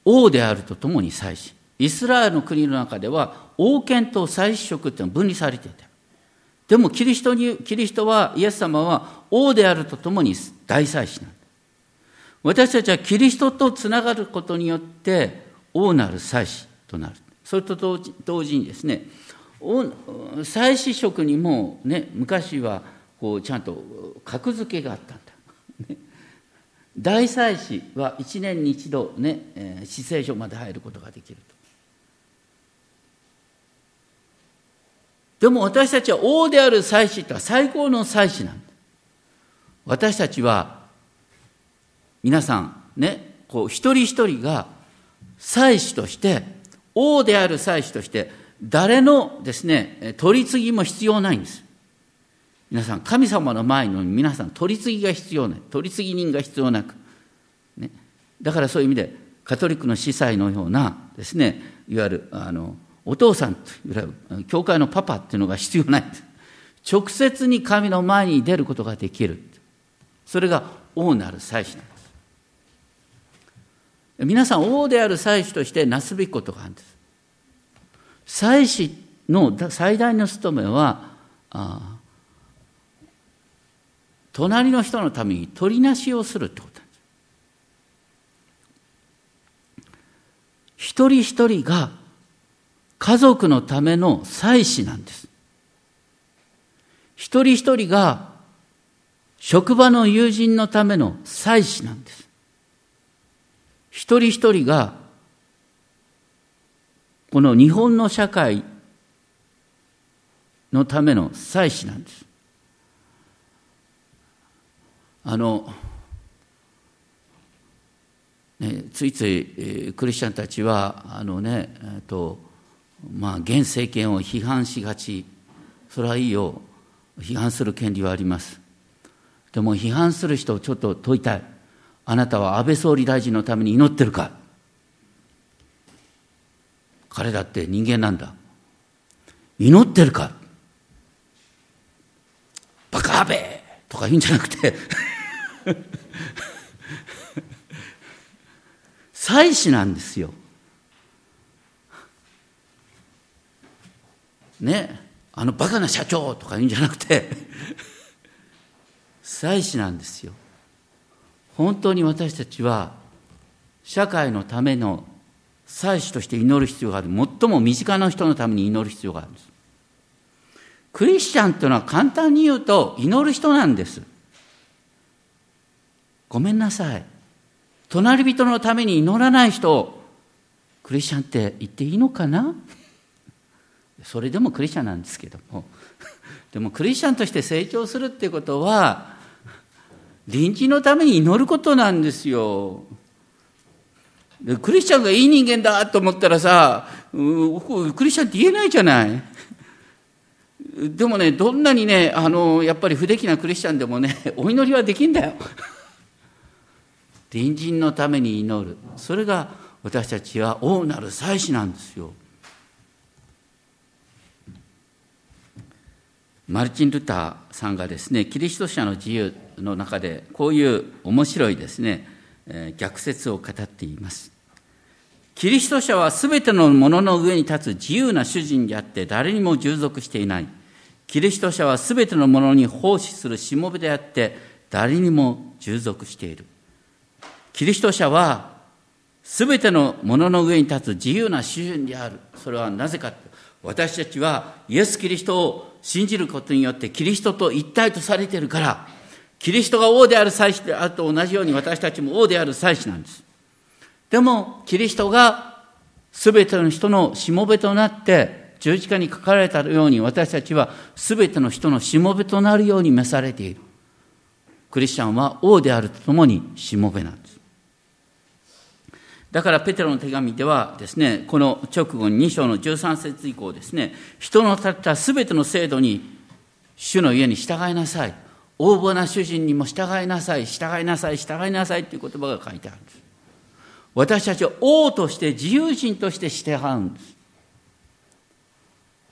王であるとともに祭司、イスラエルの国の中では王権と祭司職というのは分離されていた。でもキリストは、イエス様は王であるとともに大祭司なんだ。私たちはキリストとつながることによって王なる祭司となる。それと同時にですね、祭司職にもね、昔はちゃんと格付けがあったんだ。大祭司は1年に1度ね、至聖所まで入ることができると。でも私たちは王である祭司とは最高の祭司なんだ。私たちは皆さんね、一人一人が祭司として、王である祭司として、誰のですね取り次ぎも必要ないんです。皆さん、神様の前の皆さん、取り次ぎが必要ない、取り次ぎ人が必要なく、ね、だからそういう意味でカトリックの司祭のようなですね、いわゆるお父さんという教会のパパっていうのが必要ない。直接に神の前に出ることができる。それが王なる祭司なんです。皆さん、王である祭司としてなすべきことがあるんです。祭司の最大の務めは、隣の人のために取りなしをするってことなんです。一人一人が家族のための祭司なんです。一人一人が職場の友人のための祭司なんです。一人一人がこの日本の社会のための祭司なんです。ね、ついついクリスチャンたちはまあ、現政権を批判しがち。それはいいよ、批判する権利はあります。でも批判する人をちょっと問いたい。あなたは安倍総理大臣のために祈ってるか。彼だって人間なんだ。祈ってるか。バカ安倍とか言うんじゃなくて祭司なんですよ。ね、あのバカな社長とか言うんじゃなくて祭司なんですよ。本当に私たちは社会のための祭司として祈る必要がある。最も身近な人のために祈る必要があるんです。クリスチャンというのは簡単に言うと祈る人なんです。ごめんなさい、隣人のために祈らない人をクリスチャンって言っていいのかな。それでもクリスチャンなんですけども、でもクリスチャンとして成長するってことは隣人のために祈ることなんですよ。でクリスチャンがいい人間だと思ったらさ、クリスチャンって言えないじゃない。でもね、どんなにね、やっぱり不出来なクリスチャンでもね、お祈りはできんだよ。隣人のために祈る、それが私たちは王なる祭司なんですよ。マルチン・ルターさんがですね、キリスト者の自由の中でこういう面白いですね、逆説を語っています。キリスト者はすべてのものの上に立つ自由な主人であって、誰にも従属していない。キリスト者はすべてのものに奉仕するしもべであって、誰にも従属している。キリスト者はすべてのものの上に立つ自由な主人である。それはなぜか、私たちはイエス・キリストを信じることによってキリストと一体とされているから、キリストが王である祭司であると同じように私たちも王である祭司なんです。でもキリストがすべての人のしもべとなって十字架にかかられたように、私たちはすべての人のしもべとなるように召されている。クリスチャンは王であるとともにしもべなんです。だからペテロの手紙ではですね、この直後に2章の13節以降ですね、人の立ったすべての制度に主の家に従いなさい、横暴な主人にも従いなさい、従いなさい、従いなさいという言葉が書いてあるんです。私たちは王として自由人として従うんです。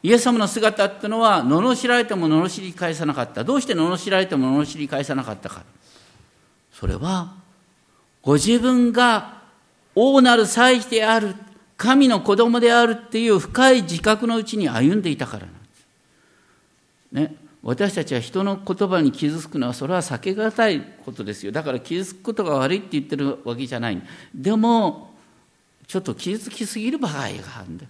イエス様の姿っていうのは罵られても罵り返さなかった。どうして罵られても罵り返さなかったか。それはご自分が王なる祭司である、神の子供であるっていう深い自覚のうちに歩んでいたからなんです、ね。私たちは人の言葉に傷つくのは、それは避けがたいことですよ。だから傷つくことが悪いって言ってるわけじゃない。でもちょっと傷つきすぎる場合があるんだ。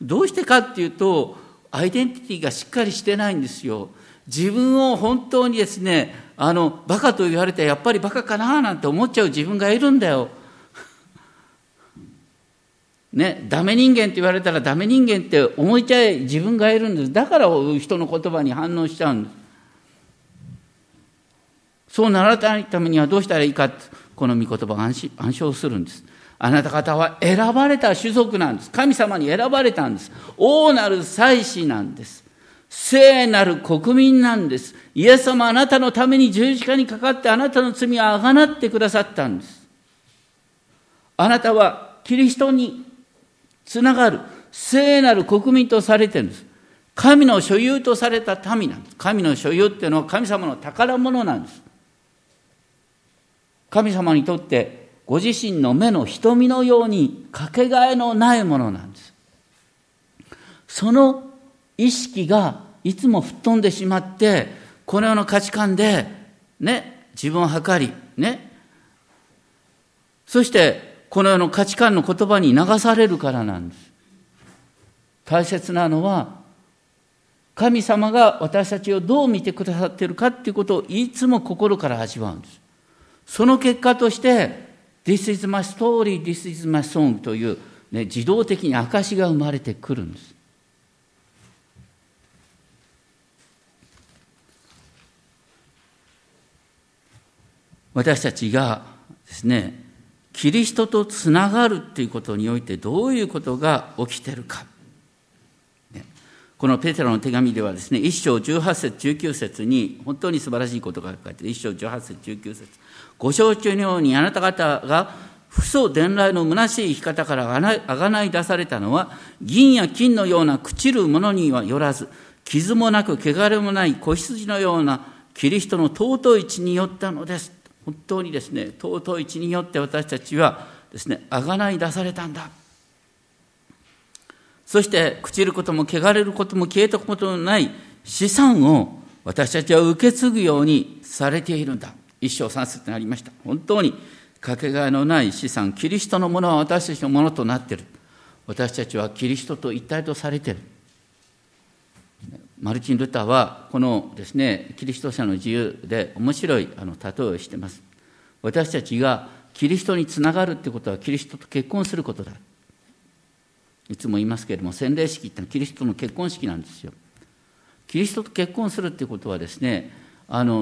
どうしてかっていうと、アイデンティティがしっかりしてないんですよ。自分を本当にですね、バカと言われてやっぱりバカかななんて思っちゃう自分がいるんだよ。ね、ダメ人間って言われたらダメ人間って思いちゃい自分がいるんです。だから人の言葉に反応しちゃうんです。そうならないためにはどうしたらいいか、この御言葉が暗唱するんです。あなた方は選ばれた種族なんです。神様に選ばれたんです。王なる祭司なんです。聖なる国民なんです。イエス様、あなたのために十字架にかかってあなたの罪をあがなってくださったんです。あなたはキリストにつながる聖なる国民とされているんです。神の所有とされた民なんです。神の所有っていうのは神様の宝物なんです。神様にとってご自身の目の瞳のようにかけがえのないものなんです。その意識がいつも吹っ飛んでしまって、この世の価値観でね、自分を測りね、そしてこの世の価値観の言葉に流されるからなんです。大切なのは、神様が私たちをどう見てくださっているかということをいつも心から味わうんです。その結果として、This is my story, this is my song という、ね、自動的に証が生まれてくるんです。私たちがですね、キリストとつながるということにおいてどういうことが起きているか。このペテロの手紙ではですね、1章18節19節に本当に素晴らしいことが書いてある。1章18節19節、ご承知のようにあなた方が父祖伝来の虚しい生き方から贖い出されたのは、銀や金のような朽ちるものにはよらず、傷もなく汚れもない子羊のようなキリストの尊い血によったのです。本当にですね、尊い血によって私たちはですね、贖い出されたんだ。そして朽ちることも汚れることも消えたことのない資産を私たちは受け継ぐようにされているんだ。一章三節にありました。本当にかけがえのない資産、キリストのものは私たちのものとなっている。私たちはキリストと一体とされている。マルチン・ルターはこのですね、キリスト者の自由で面白い例えをしています。私たちがキリストにつながるってことはキリストと結婚することだ。いつも言いますけれども、洗礼式ってのはキリストの結婚式なんですよ。キリストと結婚するってことはですね、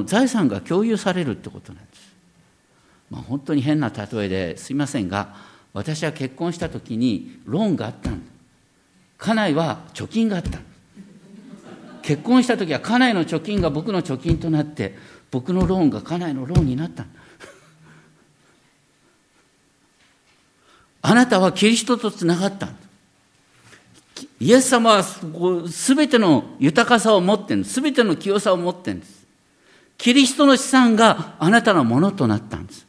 財産が共有されるってことなんです。本当に変な例えですいませんが、私は結婚したときにローンがあったんです。家内は貯金があったんです。結婚したときは家内の貯金が僕の貯金となって、僕のローンが家内のローンになったんです。あなたはキリストとつながったんです。イエス様はすべての豊かさを持っているんです。すべての清さを持っているんです。キリストの資産があなたのものとなったんです。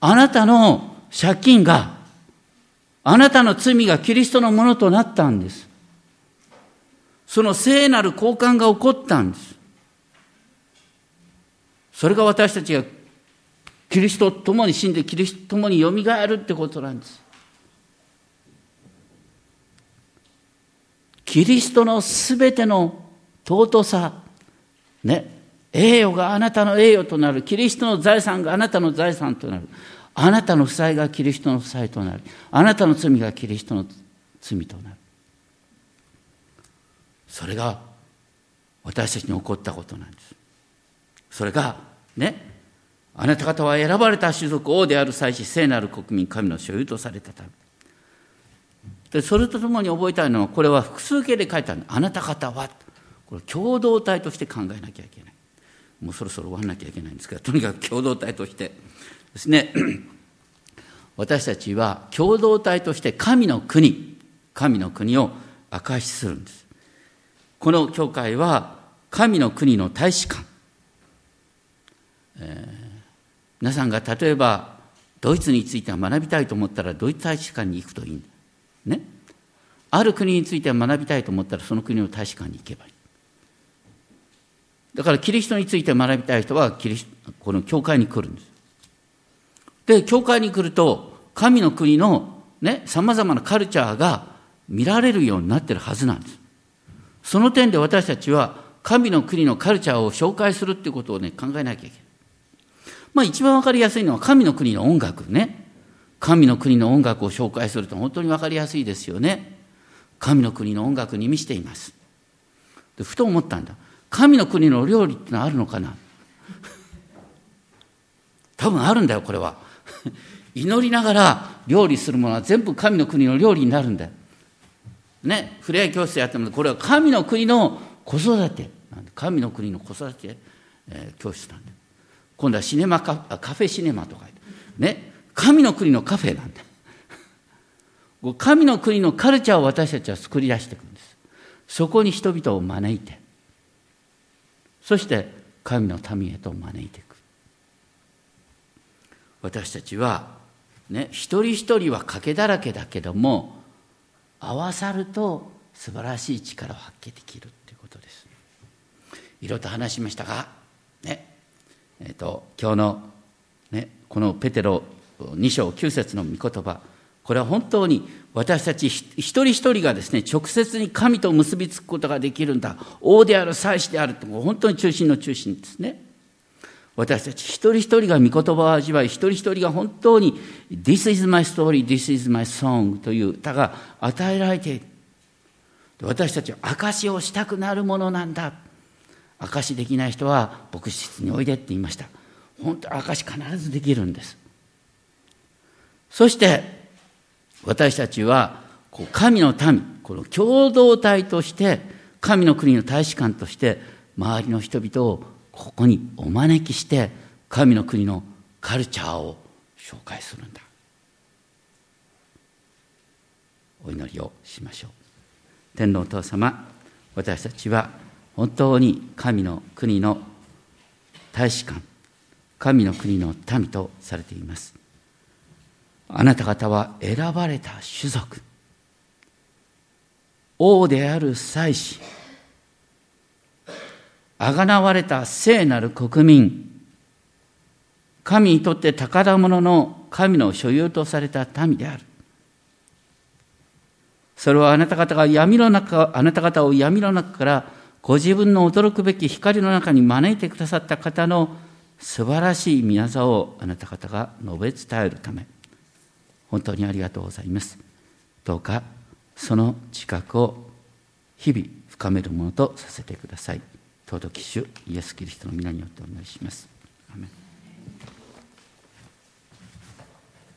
あなたの借金が、あなたの罪がキリストのものとなったんです。その聖なる交換が起こったんです。それが私たちがキリストと共に死んでキリストと共によみがえるってことなんです。キリストのすべての尊さ、栄誉があなたの栄誉となる。キリストの財産があなたの財産となる。あなたの負債がキリストの負債となる。あなたの罪がキリストの罪となる。それが私たちに起こったことなんです。それがあなた方は選ばれた種族、王である祭司、聖なる国民、神の所有とされたため。でそれとともに覚えたいのは、これは複数形で書いてある。あなた方はこれ共同体として考えなきゃいけない。もうそろそろ終わらなきゃいけないんですけど、とにかく共同体としてですね、私たちは共同体として神の国を証しするんです。この教会は神の国の大使館。皆さんが例えばドイツについては学びたいと思ったらドイツ大使館に行くといいんだ、ある国については学びたいと思ったらその国の大使館に行けばいい。だからキリストについて学びたい人はこの教会に来るんです。で、教会に来ると神の国のさまざまなカルチャーが見られるようになっているはずなんです。その点で私たちは神の国のカルチャーを紹介するっていうことを考えなきゃいけない。一番わかりやすいのは神の国の音楽ね。神の国の音楽を紹介すると本当にわかりやすいですよね。神の国の音楽に満ちています。で、ふと思ったんだ。神の国の料理ってのはあるのかな多分あるんだよ、これは。祈りながら料理するものは全部神の国の料理になるんだよ。ふれあい教室やってもこれは神の国の子育て。神の国の子育て教室なんだよ。今度はカフェシネマとか神の国のカフェなんだ。神の国のカルチャーを私たちは作り出していくんです。そこに人々を招いて、そして神の民へと招いていく。私たちは一人一人は賭けだらけだけども、合わさると素晴らしい力を発揮できるということです。いろいろと話しましたが今日の、このペテロ2章9節の御言葉、これは本当に私たち一人一人がですね、直接に神と結びつくことができるんだ。王である、祭司であると、本当に中心の中心ですね。私たち一人一人が御言葉を味わい、一人一人が本当に This is my story, this is my song という歌が与えられている。私たちは証をしたくなるものなんだ。証しできない人は牧師室においでって言いました。本当証し必ずできるんです。そして私たちは神の民、この共同体として神の国の大使館として周りの人々をここにお招きして神の国のカルチャーを紹介するんだ。お祈りをしましょう。天皇お父様、私たちは本当に神の国の大使館、神の国の民とされています。あなた方は選ばれた種族、王である祭司、贖われた聖なる国民、神にとって宝物の神の所有とされた民である。それはあなた方を闇の中からご自分の驚くべき光の中に招いてくださった方の素晴らしい御業をあなた方が述べ伝えるため、本当にありがとうございます。どうかその自覚を日々深めるものとさせてください。尊き主イエス・キリストの皆によってお願いします。アーメン。